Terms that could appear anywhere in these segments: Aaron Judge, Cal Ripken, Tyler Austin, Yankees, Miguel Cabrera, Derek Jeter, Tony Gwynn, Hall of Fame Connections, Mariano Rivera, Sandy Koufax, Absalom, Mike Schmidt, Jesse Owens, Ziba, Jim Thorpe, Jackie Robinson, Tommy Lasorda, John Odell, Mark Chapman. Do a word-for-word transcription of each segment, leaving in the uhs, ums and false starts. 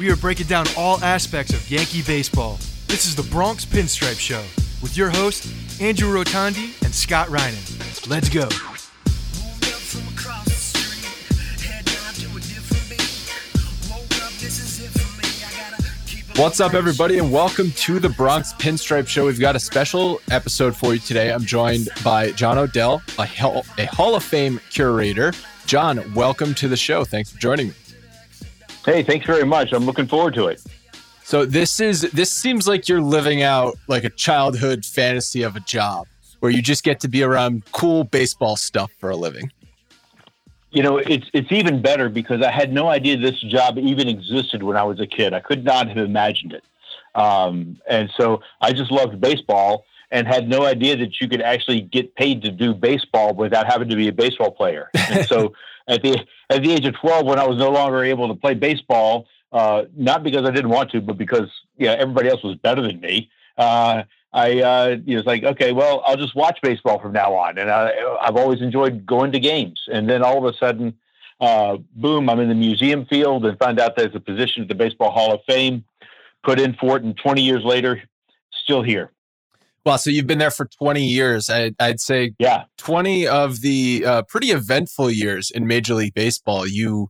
We are breaking down all aspects of Yankee baseball. This is the Bronx Pinstripe Show with your hosts, Andrew Rotondi and Scott Reinen. Let's go. What's up, everybody, and welcome to the Bronx Pinstripe Show. We've got a special episode for you today. I'm joined by John Odell, a Hall, a Hall of Fame curator. John, welcome to the show. Thanks for joining me. Hey, thanks very much. I'm looking forward to it. So this is this seems like you're living out like a childhood fantasy of a job where you just get to be around cool baseball stuff for a living. You know, it's it's even better because I had no idea this job even existed when I was a kid. I could not have imagined it. Um, and so I just loved baseball and had no idea that you could actually get paid to do baseball without having to be a baseball player. And so At the at the age of twelve, when I was no longer able to play baseball, uh, not because I didn't want to, but because yeah, everybody else was better than me. Uh, I uh, you know, was like, okay, well, I'll just watch baseball from now on. And I, I've always enjoyed going to games. And then all of a sudden, uh, boom, I'm in the museum field and find out there's a position at the Baseball Hall of Fame. Put in for it, and twenty years later, still here. Wow, so you've been there for twenty years. I, I'd say yeah. twenty of the uh, pretty eventful years in Major League Baseball. You,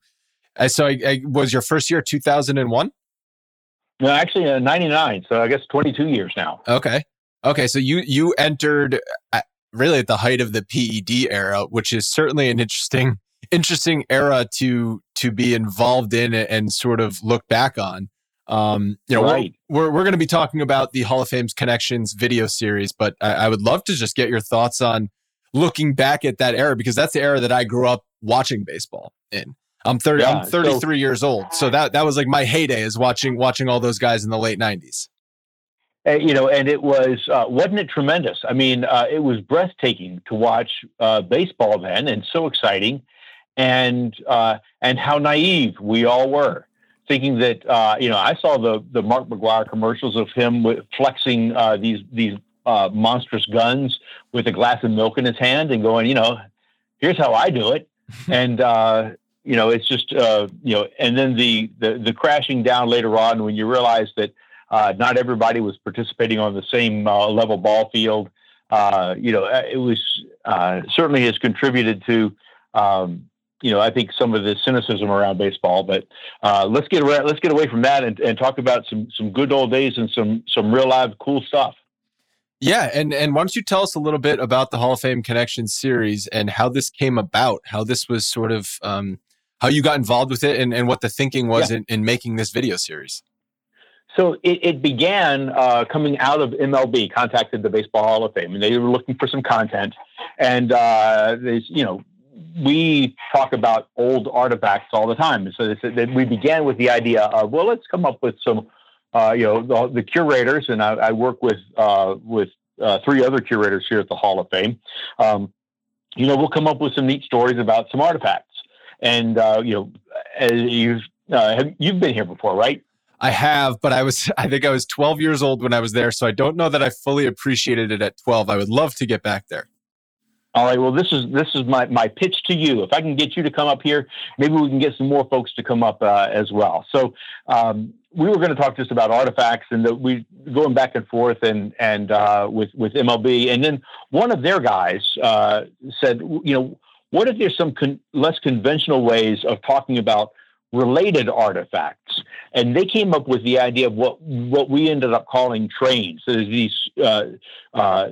I, so I, I, was your first year two thousand one? No, actually uh, ninety-nine. So I guess twenty-two years now. Okay. Okay, so you, you entered at, really at the height of the P E D era, which is certainly an interesting interesting era to to be involved in and sort of look back on. Um, you know, right. we're, we're, we're going to be talking about the Hall of Fame's Connections video series, but I, I would love to just get your thoughts on looking back at that era, because that's the era that I grew up watching baseball in. I'm thirty, yeah, I'm thirty-three so, years old. So that, that was like my heyday is watching, watching all those guys in the late nineties. And, you know, and it was, uh, wasn't it tremendous? I mean, uh, it was breathtaking to watch, uh, baseball then, and so exciting, and, uh, and how naive we all were. Thinking that uh, you know, I saw the the Mark McGwire commercials of him with flexing uh, these these uh, monstrous guns with a glass of milk in his hand and going, you know, here's how I do it, and uh, you know, it's just uh, you know, and then the, the the crashing down later on when you realize that uh, not everybody was participating on the same uh, level ball field, uh, you know, it was uh, certainly has contributed to. Um, You know, I think some of the cynicism around baseball, but uh, let's get around, let's get away from that and, and talk about some some good old days and some some real live cool stuff. Yeah, and and why don't you tell us a little bit about the Hall of Fame Connections series and how this came about, how this was sort of um, how you got involved with it, and, and what the thinking was yeah. in, in making this video series. So it, it began uh, coming out of M L B contacted the Baseball Hall of Fame, and they were looking for some content, and uh, they, you know. We talk about old artifacts all the time. And so they said that we began with the idea of, well, let's come up with some, uh, you know, the, the curators. And I, I work with, uh, with uh, three other curators here at the Hall of Fame. Um, you know, we'll come up with some neat stories about some artifacts. And, uh, you know, as you've, uh, have, you've been here before, right? I have, but I was, I think I was twelve years old when I was there. So I don't know that I fully appreciated it at twelve. I would love to get back there. All right. Well, this is, this is my, my pitch to you. If I can get you to come up here, maybe we can get some more folks to come up uh, as well. So um, we were going to talk just about artifacts and the, we going back and forth and, and uh, with, with M L B. And then one of their guys uh, said, you know, what if there's some con- less conventional ways of talking about related artifacts? And they came up with the idea of what, what we ended up calling trains. So there's these, uh, uh,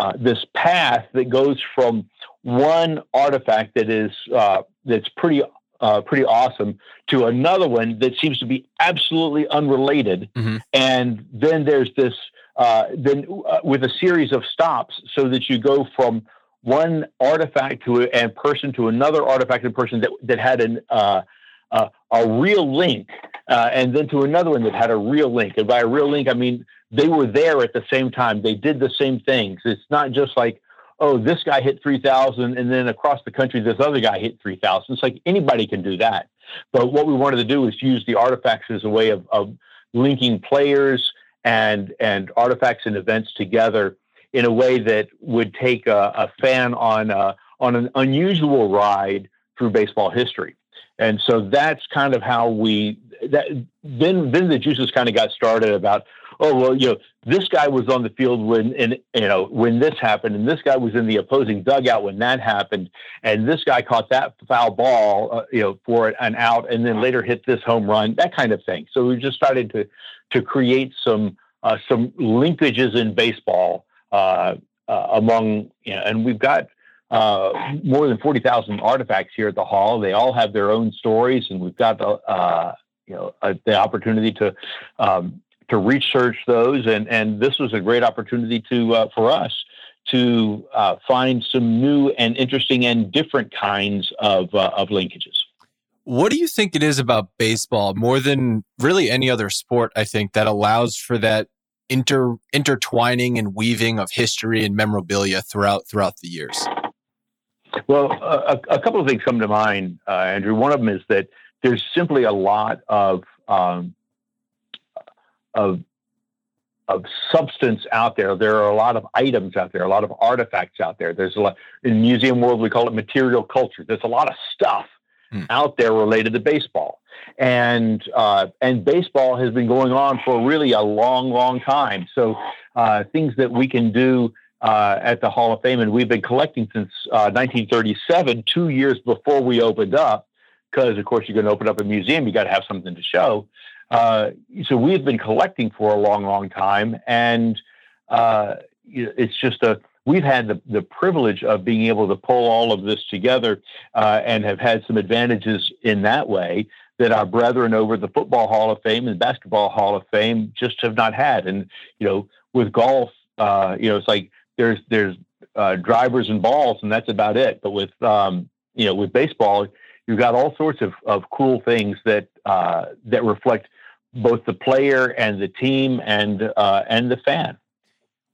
uh, this path that goes from one artifact that is, uh, that's pretty, uh, pretty awesome to another one that seems to be absolutely unrelated. Mm-hmm. And then there's this, uh, then uh, with a series of stops so that you go from one artifact to a, and person to another artifact and person that, that had an, uh, Uh, a real link, uh, and then to another one that had a real link. And by a real link, I mean, they were there at the same time. They did the same things. It's not just like, oh, this guy hit three thousand, and then across the country, this other guy hit three thousand. It's like anybody can do that. But what we wanted to do is use the artifacts as a way of, of linking players and, and artifacts and events together in a way that would take a, a fan on a, on an unusual ride through baseball history. And so that's kind of how we, that, then then the juices kind of got started about, oh, well, you know, this guy was on the field when, and, you know, when this happened, and this guy was in the opposing dugout when that happened, and this guy caught that foul ball, uh, you know, for an out, and then later hit this home run, that kind of thing. So we just started to to create some uh, some linkages in baseball uh, uh, among, you know, and we've got Uh, more than forty thousand artifacts here at the Hall. They all have their own stories, and we've got the uh, you know uh, the opportunity to um, to research those. and And this was a great opportunity to uh, for us to uh, find some new and interesting and different kinds of uh, of linkages. What do you think it is about baseball, more than really any other sport, I think, that allows for that inter intertwining and weaving of history and memorabilia throughout throughout the years? Well, a, a couple of things come to mind, uh, Andrew. One of them is that there's simply a lot of um, of of substance out there. There are a lot of items out there, a lot of artifacts out there. There's a lot in museum world. We call it material culture. There's a lot of stuff hmm. out there related to baseball, and uh, and baseball has been going on for really a long, long time. So uh, things that we can do Uh, at the Hall of Fame, and we've been collecting since uh, nineteen thirty-seven, two years before we opened up, because, of course, you're going to open up a museum, you got to have something to show. Uh, so we've been collecting for a long, long time, and uh, it's just a we've had the, the privilege of being able to pull all of this together uh, and have had some advantages in that way that our brethren over the Football Hall of Fame and Basketball Hall of Fame just have not had. And, you know, with golf, uh, you know, it's like, There's there's uh, drivers and balls, and that's about it. But with um, you know with baseball, you've got all sorts of, of cool things that uh, that reflect both the player and the team and uh, and the fan.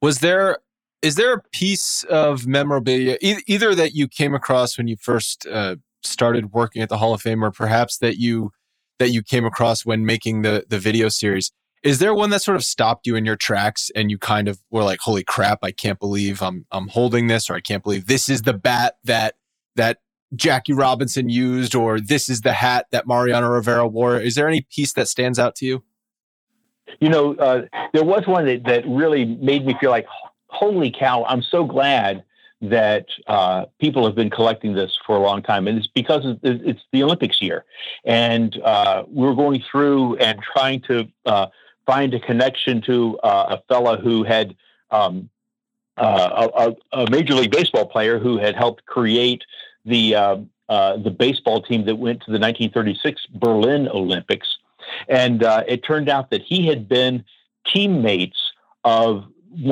Was there is there a piece of memorabilia e- either that you came across when you first uh, started working at the Hall of Fame, or perhaps that you that you came across when making the the video series? Is there one that sort of stopped you in your tracks and you kind of were like, holy crap, I can't believe I'm I'm holding this, or I can't believe this is the bat that that Jackie Robinson used, or this is the hat that Mariano Rivera wore? Is there any piece that stands out to you? You know, uh, there was one that, that really made me feel like, holy cow, I'm so glad that uh, people have been collecting this for a long time. And it's because it's the Olympics year. And uh, we were going through and trying to Uh, find a connection to uh, a fella who had um, uh, a, a Major League Baseball player who had helped create the uh, uh, the baseball team that went to the nineteen thirty-six Berlin Olympics. And uh, it turned out that he had been teammates of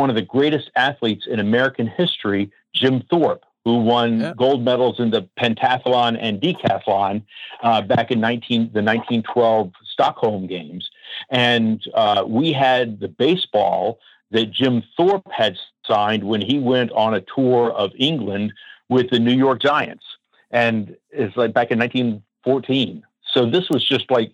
one of the greatest athletes in American history, Jim Thorpe, who won yeah. gold medals in the pentathlon and decathlon uh, back in nineteen the nineteen twelve Stockholm Games. And uh, we had the baseball that Jim Thorpe had signed when he went on a tour of England with the New York Giants. And it's like back in nineteen fourteen. So this was just like,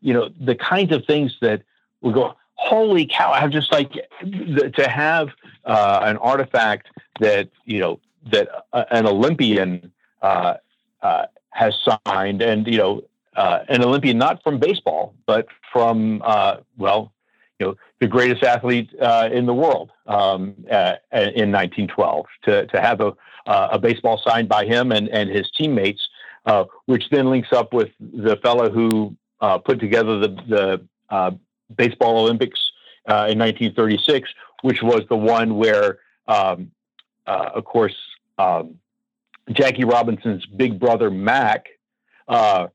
you know, the kinds of things that we go, holy cow, I have just like to have uh, an artifact that, you know, that uh, an Olympian uh, uh, has signed, and, you know, uh, an Olympian, not from baseball, but from, uh, well, you know, the greatest athlete uh, in the world um, uh, in nineteen twelve, to, to have a, uh, a baseball signed by him and, and his teammates, uh, which then links up with the fellow who uh, put together the, the uh, baseball Olympics uh, in nineteen thirty-six, which was the one where, um, uh, of course, um, Jackie Robinson's big brother, Mac, uh,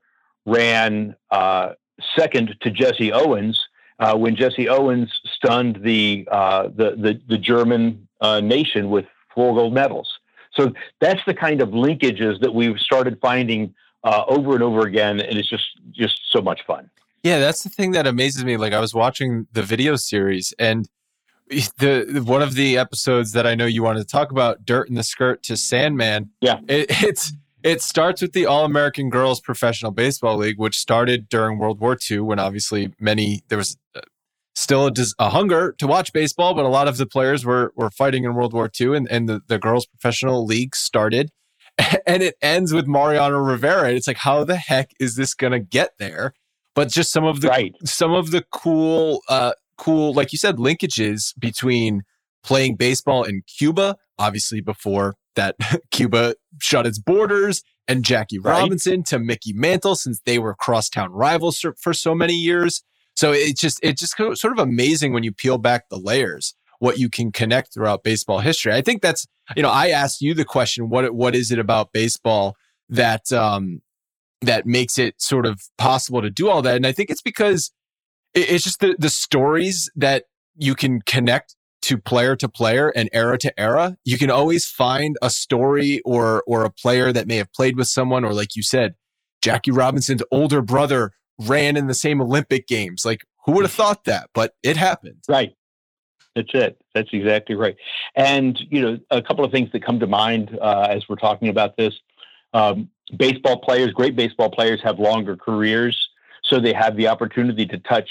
ran uh, second to Jesse Owens, Uh, when Jesse Owens stunned the uh, the, the the German uh, nation with four gold medals. So that's the kind of linkages that we've started finding uh, over and over again, and it's just just so much fun. Yeah, that's the thing that amazes me. Like, I was watching the video series, and the one of the episodes that I know you wanted to talk about, Dirt in the Skirt to Sandman. Yeah, it, it's it starts with the All-American Girls Professional Baseball League, which started during World War Two, when obviously many there was. Still a, dis- a hunger to watch baseball, but a lot of the players were were fighting in World War Two, and, and the, the girls' professional league started, and it ends with Mariano Rivera. It's like, how the heck is this going to get there? But just some of the right. some of the cool, uh, cool, like you said, linkages between playing baseball in Cuba, obviously before that Cuba shut its borders, and Jackie Robinson right. to Mickey Mantle, since they were crosstown rivals for so many years. So it's just it's just sort of amazing when you peel back the layers, what you can connect throughout baseball history. I think that's, you know, I asked you the question, what what is it about baseball that um, that makes it sort of possible to do all that? And I think it's because it's just the, the stories that you can connect to player to player and era to era. You can always find a story or or a player that may have played with someone, or like you said, Jackie Robinson's older brother ran in the same Olympic games. Like, who would have thought that? But it happened. Right. That's it. That's exactly right. And, you know, a couple of things that come to mind uh, as we're talking about this, um, baseball players, great baseball players have longer careers, so they have the opportunity to touch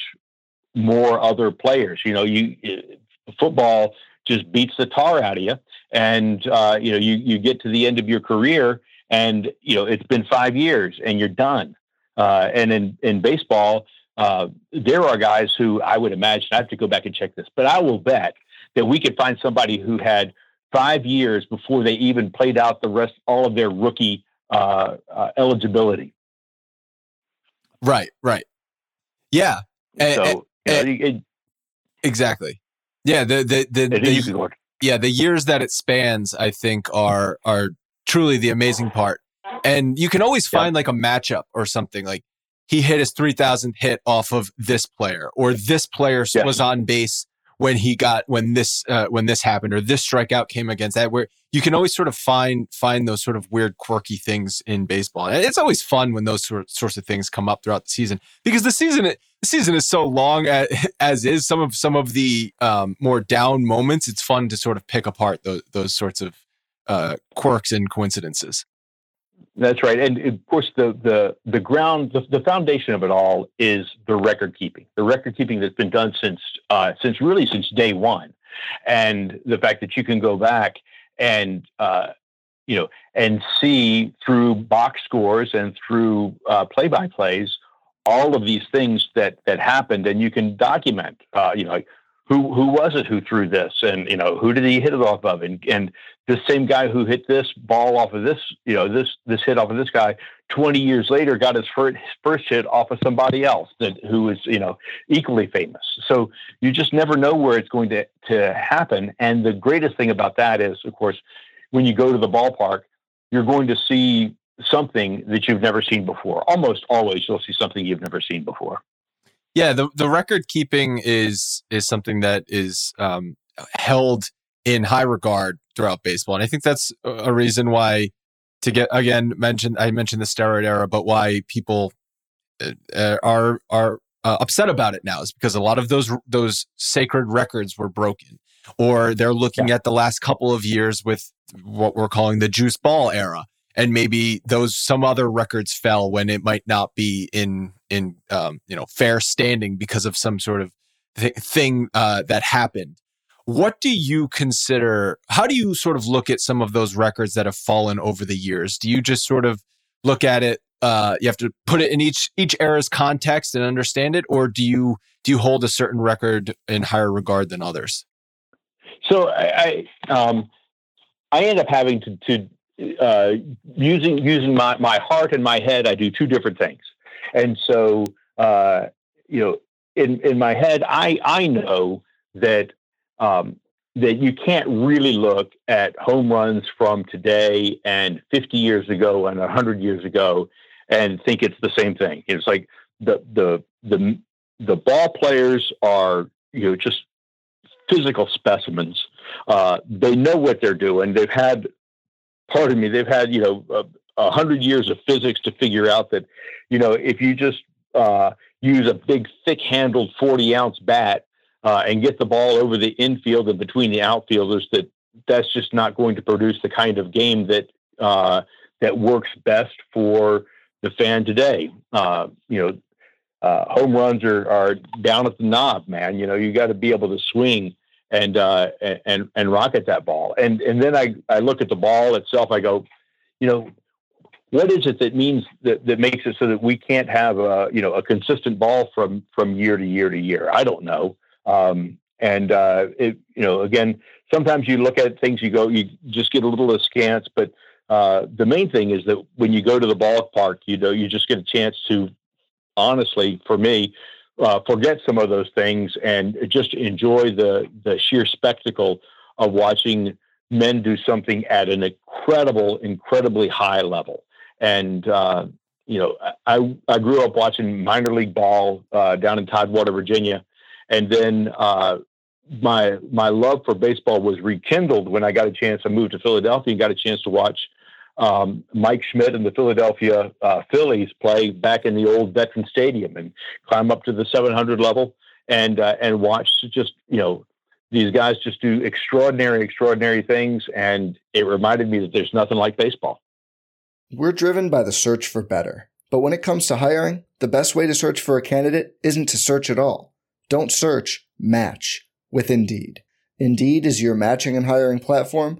more other players. You know, you football just beats the tar out of you. And, uh, you know, you, you get to the end of your career and, you know, it's been five years and you're done. Uh, and in, in baseball, uh, there are guys who I would imagine, I have to go back and check this, but I will bet that we could find somebody who had five years before they even played out the rest, all of their rookie uh, uh, eligibility. Right, right. Yeah. And, so, and, and, you know, it, it, exactly. Yeah. The, the, the, the, the yeah. The years that it spans, I think are, are truly the amazing part. And you can always find yeah. like a matchup or something, like he hit his three thousandth hit off of this player, or this player yeah. was on base when he got, when this, uh, when this happened, or this strikeout came against that, where you can always sort of find, find those sort of weird, quirky things in baseball. And it's always fun when those sort, sorts of things come up throughout the season, because the season, the season is so long as, as is some of, some of the um, more down moments. It's fun to sort of pick apart those, those sorts of uh, quirks and coincidences. That's right. And of course, the, the, the ground, the, the foundation of it all is the record keeping, the record keeping that's been done since, uh, since really since day one. And the fact that you can go back and, uh, you know, and see through box scores and through uh, play-by-plays, all of these things that, that happened, and you can document, uh, you know, like, Who who was it who threw this, and you know who did he hit it off of, and and the same guy who hit this ball off of this, you know this this hit off of this guy twenty years later got his first his first hit off of somebody else that who was you know equally famous. So you just never know where it's going to to happen. And the greatest thing about that is, of course, when you go to the ballpark, you're going to see something that you've never seen before. Almost always, you'll see something you've never seen before. Yeah, the, the record keeping is is something that is um, held in high regard throughout baseball, and I think that's a reason why to get again mentioned. I mentioned the steroid era, but why people uh, are are uh, upset about it now is because a lot of those those sacred records were broken, or they're looking yeah. at the last couple of years with what we're calling the juice ball era, and maybe those some other records fell when it might not be in in um, you know, fair standing because of some sort of th- thing uh, that happened. What do you consider? How do you sort of look at some of those records that have fallen over the years? Do you just sort of look at it? Uh, you have to put it in each each era's context and understand it, or do you do you hold a certain record in higher regard than others? So I I, um, I end up having to, to uh, using using my, my heart and my head. I do two different things, and so uh, you know, in in my head, I I know that. Um, that you can't really look at home runs from today and fifty years ago and one hundred years ago and think it's the same thing. It's like the the the the ball players are, you know, just physical specimens. Uh, they know what they're doing. They've had, pardon me, they've had, you know, a hundred years of physics to figure out that, you know, if you just uh, use a big, thick-handled forty-ounce bat, Uh, and get the ball over the infield and between the outfielders, that that's just not going to produce the kind of game that uh, that works best for the fan today. Uh, you know, uh, home runs are, are down at the knob, man. You know, you got to be able to swing and uh, and and rocket that ball. And and then I, I look at the ball itself. I go, you know, what is it that means that, that makes it so that we can't have a you know a consistent ball from from year to year to year? I don't know. Um, and, uh, it, you know, again, sometimes you look at things, you go, you just get a little askance, but, uh, the main thing is that when you go to the ballpark, you know, you just get a chance to honestly, for me, uh, forget some of those things and just enjoy the, the sheer spectacle of watching men do something at an incredible, incredibly high level. And, uh, you know, I, I grew up watching minor league ball, uh, down in Tidewater, Virginia. And then uh, my my love for baseball was rekindled when I got a chance. I moved to Philadelphia and got a chance to watch um, Mike Schmidt and the Philadelphia uh, Phillies play back in the old Veterans Stadium and climb up to the seven hundred level and uh, and watch just, you know, these guys just do extraordinary, extraordinary things. And it reminded me that there's nothing like baseball. We're driven by the search for better. But when it comes to hiring, the best way to search for a candidate isn't to search at all. Don't search, match with Indeed. Indeed is your matching and hiring platform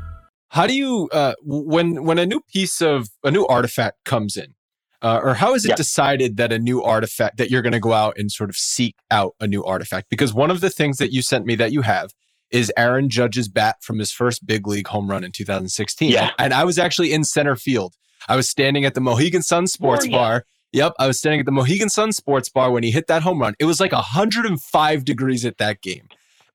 How do you, uh, when when a new piece of, a new artifact comes in, uh, or how is it yeah. decided that a new artifact, that you're going to go out and sort of seek out a new artifact? Because one of the things that you sent me that you have is Aaron Judge's bat from his first big league home run in two thousand sixteen. Yeah. And I was actually in center field. I was standing at the Mohegan Sun Sports oh, yeah. Bar. Yep, I was standing at the Mohegan Sun Sports Bar when he hit that home run. It was like one hundred five degrees at that game.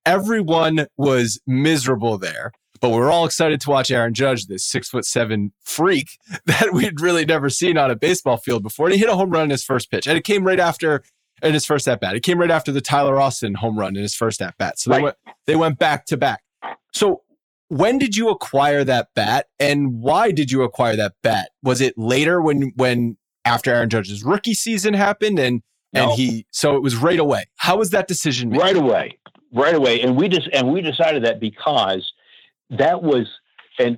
Everyone was miserable there. But we're all excited to watch Aaron Judge, this six foot seven freak that we'd really never seen on a baseball field before. And he hit a home run in his first pitch. And it came right after, in his first at bat. It came right after the Tyler Austin home run in his first at bat. So right. they, went, they went back to back. So when did you acquire that bat? And why did you acquire that bat? Was it later when, when after Aaron Judge's rookie season happened? And, no. and he, so it was right away. How was that decision made? Right away. Right away. And we just, and we decided that because that was, and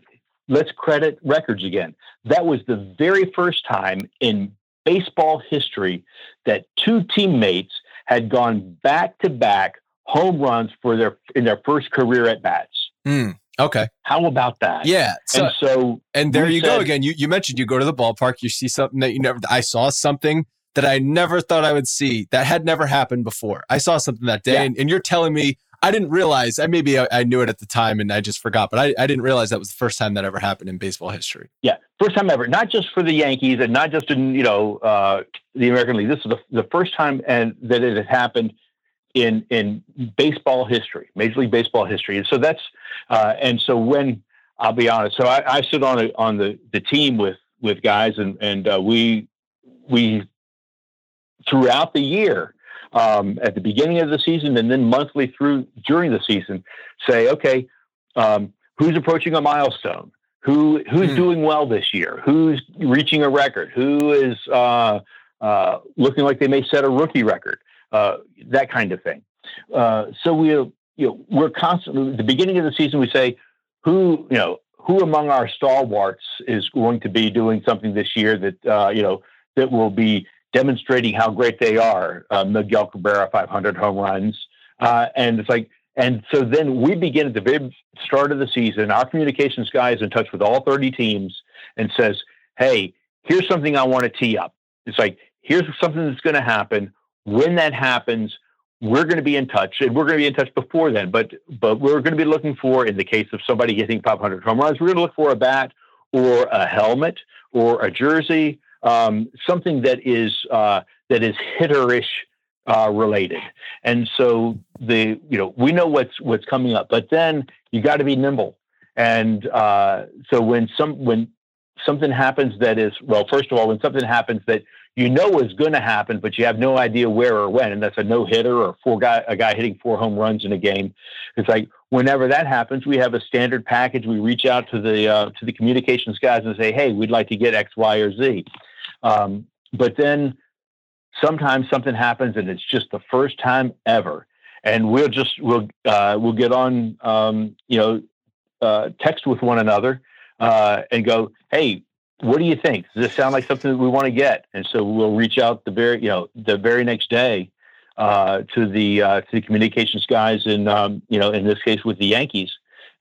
let's credit records again. That was the very first time in baseball history that two teammates had gone back-to-back home runs for their in their first career at-bats. Mm, okay. How about that? Yeah. So, and so, and there you said, go again. You you mentioned you go to the ballpark, you see something that you never. I saw something that I never thought I would see that had never happened before. I saw something that day, yeah. and, and you're telling me I didn't realize. I maybe I, I knew it at the time and I just forgot, but I, I didn't realize that was the first time that ever happened in baseball history. Yeah, first time ever. Not just for the Yankees and not just in you know uh, the American League. This is the, the first time and that it had happened in in baseball history, Major League Baseball history. And so that's uh, and so when I'll be honest, so I, I stood on a, on the, the team with with guys and and uh, we we throughout the year. Um, at the beginning of the season and then monthly through during the season, say, okay, um, who's approaching a milestone? Who Who's mm. doing well this year? Who's reaching a record? Who is uh, uh, looking like they may set a rookie record? Uh, that kind of thing. Uh, so we, you know, we're constantly, at the beginning of the season, we say, who, you know, who among our stalwarts is going to be doing something this year that, uh, you know, that will be demonstrating how great they are, uh, Miguel Cabrera, five hundred home runs. Uh, and it's like, and so then we begin at the very start of the season, our communications guy is in touch with all thirty teams and says, hey, here's something I want to tee up. It's like, here's something that's going to happen. When that happens, we're going to be in touch and we're going to be in touch before then, but, but we're going to be looking for, in the case of somebody hitting five hundred home runs, we're going to look for a bat or a helmet or a jersey, Um, something that is uh, that is hitterish uh, related, and so the you know we know what's what's coming up, but then you got to be nimble, and uh, so when some when something happens that is well, first of all, when something happens that you know is going to happen, but you have no idea where or when, and that's a no hitter or four guy a guy hitting four home runs in a game. It's like whenever that happens, we have a standard package. We reach out to the uh, to the communications guys and say, hey, we'd like to get X, Y, or Z. Um, but then sometimes something happens and it's just the first time ever. And we'll just, we'll, uh, we'll get on, um, you know, uh, text with one another, uh, and go, hey, what do you think? Does this sound like something that we want to get? And so we'll reach out the very, you know, the very next day, uh, to the, uh, to the communications guys and, um, you know, in this case with the Yankees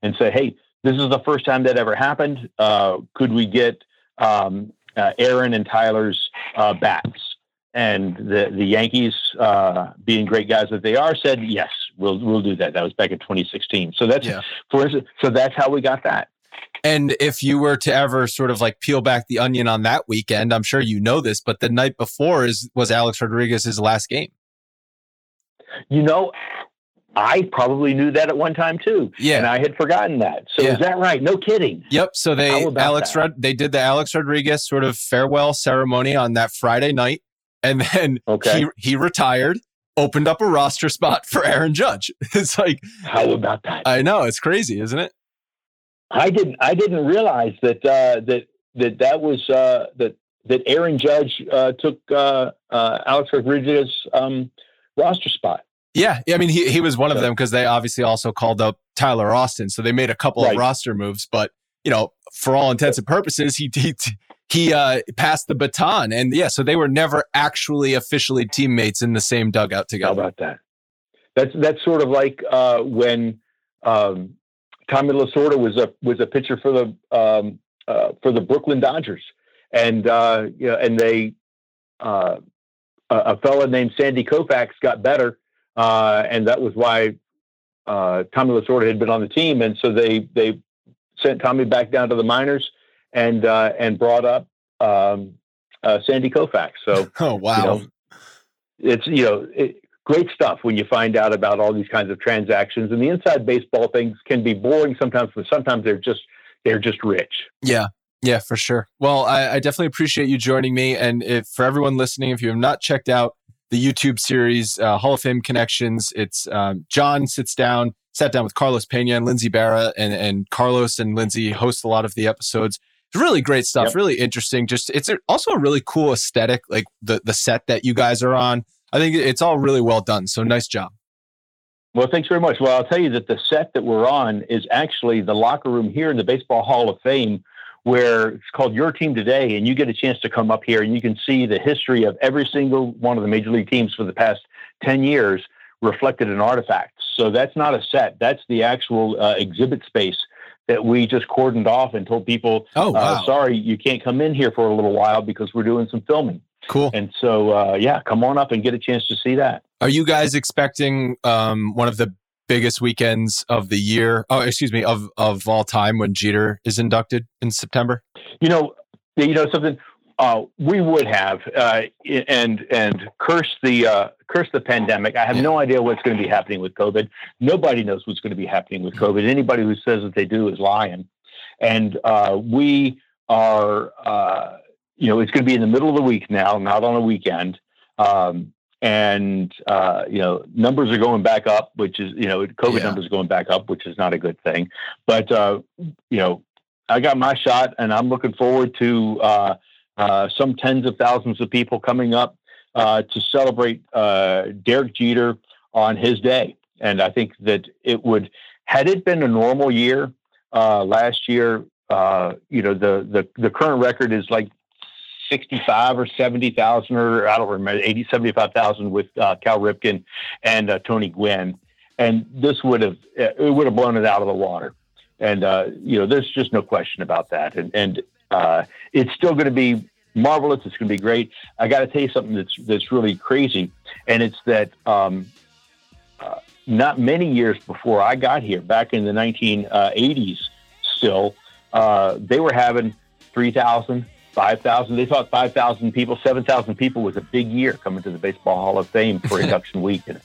and say, hey, this is the first time that ever happened. Uh, could we get, um, Uh, Aaron and Tyler's uh, bats, and the the Yankees, uh, being great guys that they are, said yes, we'll we'll do that. That was back in twenty sixteen. So that's yeah. for instance, so that's how we got that. And if you were to ever sort of like peel back the onion on that weekend, I'm sure you know this, but the night before is was Alex Rodriguez's last game. You know, I probably knew that at one time too. Yeah. And I had forgotten that. So yeah. Is that right? No kidding. Yep. So they Alex Rod- they did the Alex Rodriguez sort of farewell ceremony on that Friday night. And then okay. he, he retired, opened up a roster spot for Aaron Judge. It's like, how about that? I know. It's crazy, isn't it? I didn't, I didn't realize that, uh, that, that, that was, uh, that, that Aaron Judge, uh, took, uh, uh, Alex Rodriguez, um, roster spot. Yeah, I mean, he he was one of them because they obviously also called up Tyler Austin, so they made a couple right. of roster moves. But you know, for all intents and purposes, he he he uh, passed the baton, and yeah, so they were never actually officially teammates in the same dugout together. How about that? That's that's sort of like uh, when um, Tommy Lasorda was a was a pitcher for the um, uh, for the Brooklyn Dodgers, and uh, you know, and they uh, a fella named Sandy Koufax got better. Uh, and that was why uh, Tommy Lasorda had been on the team, and so they they sent Tommy back down to the minors and uh, and brought up um, uh, Sandy Koufax. So, oh wow, you know, it's you know it, great stuff when you find out about all these kinds of transactions, and the inside baseball things can be boring sometimes, but sometimes they're just they're just rich. Yeah. Yeah, for sure. Well, I, I definitely appreciate you joining me, and if for everyone listening, if you have not checked out the YouTube series, uh, Hall of Fame Connections. It's um, John sits down, sat down with Carlos Pena and Lindsey Barra, and and Carlos and Lindsey host a lot of the episodes. It's really great stuff, yep. really interesting. Just it's also a really cool aesthetic, like the the set that you guys are on. I think it's all really well done. So nice job. Well, thanks very much. Well, I'll tell you that the set that we're on is actually the locker room here in the Baseball Hall of Fame, where it's called Your Team Today, and you get a chance to come up here and you can see the history of every single one of the major league teams for the past ten years reflected in artifacts. So that's not a set. That's the actual uh, exhibit space that we just cordoned off and told people, oh, wow. uh, sorry, you can't come in here for a little while because we're doing some filming. Cool. And so, uh, yeah, come on up and get a chance to see that. Are you guys expecting um, one of the biggest weekends of the year? Oh, excuse me, of, of all time when Jeter is inducted in September? You know, you know something. Uh, we would have uh, and and curse the uh, curse the pandemic. I have yeah. no idea what's going to be happening with COVID. Nobody knows what's going to be happening with COVID. Anybody who says that they do is lying. And uh, we are, uh, you know, it's going to be in the middle of the week now, not on a weekend. Um, and uh, you know, numbers are going back up, which is you know, COVID yeah. numbers are going back up, which is not a good thing. But uh, you know, I got my shot, and I'm looking forward to. Uh, Uh, some tens of thousands of people coming up uh, to celebrate uh, Derek Jeter on his day. And I think that it would, had it been a normal year uh, last year, uh, you know, the, the, the current record is like sixty-five or seventy thousand, or I don't remember, eighty, seventy-five thousand with uh, Cal Ripken and uh, Tony Gwynn. And this would have, it would have blown it out of the water. And, uh, you know, there's just no question about that. And, and, Uh, it's still going to be marvelous. It's going to be great. I got to tell you something that's that's really crazy, and it's that um, uh, not many years before I got here, back in the nineteen eighties, still uh, they were having three thousand, five thousand. They thought five thousand people, seven thousand people was a big year coming to the Baseball Hall of Fame for induction week. And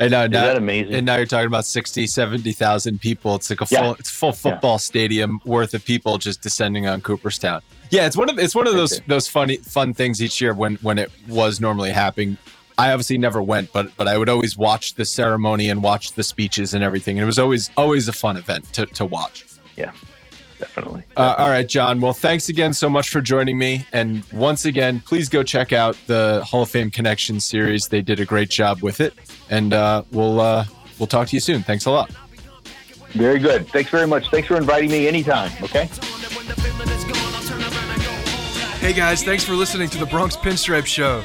I know, is now, that amazing? And now you're talking about sixty, seventy thousand people. It's like a full, yeah. it's full football yeah. stadium worth of people just descending on Cooperstown. Yeah, it's one of it's one of those those funny fun things each year when when it was normally happening. I obviously never went, but but I would always watch the ceremony and watch the speeches and everything. And it was always always a fun event to to watch. Yeah. Definitely. Uh, all right, John. Well, thanks again so much for joining me. And once again, please go check out the Hall of Fame Connections series. They did a great job with it. And uh, we'll uh, we'll talk to you soon. Thanks a lot. Very good. Thanks very much. Thanks for inviting me anytime. Okay. Hey, guys. Thanks for listening to the Bronx Pinstripe Show.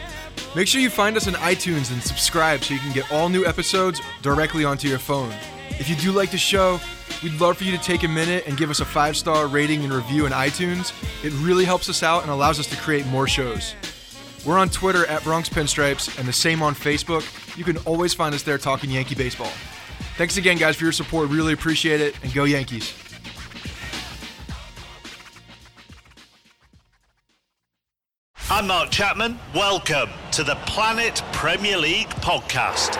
Make sure you find us on iTunes and subscribe so you can get all new episodes directly onto your phone. If you do like the show, we'd love for you to take a minute and give us a five-star rating and review in iTunes. It really helps us out and allows us to create more shows. We're on Twitter at Bronx Pinstripes and the same on Facebook. You can always find us there talking Yankee baseball. Thanks again, guys, for your support. Really appreciate it, and go Yankees. I'm Mark Chapman. Welcome to the Planet Premier League podcast.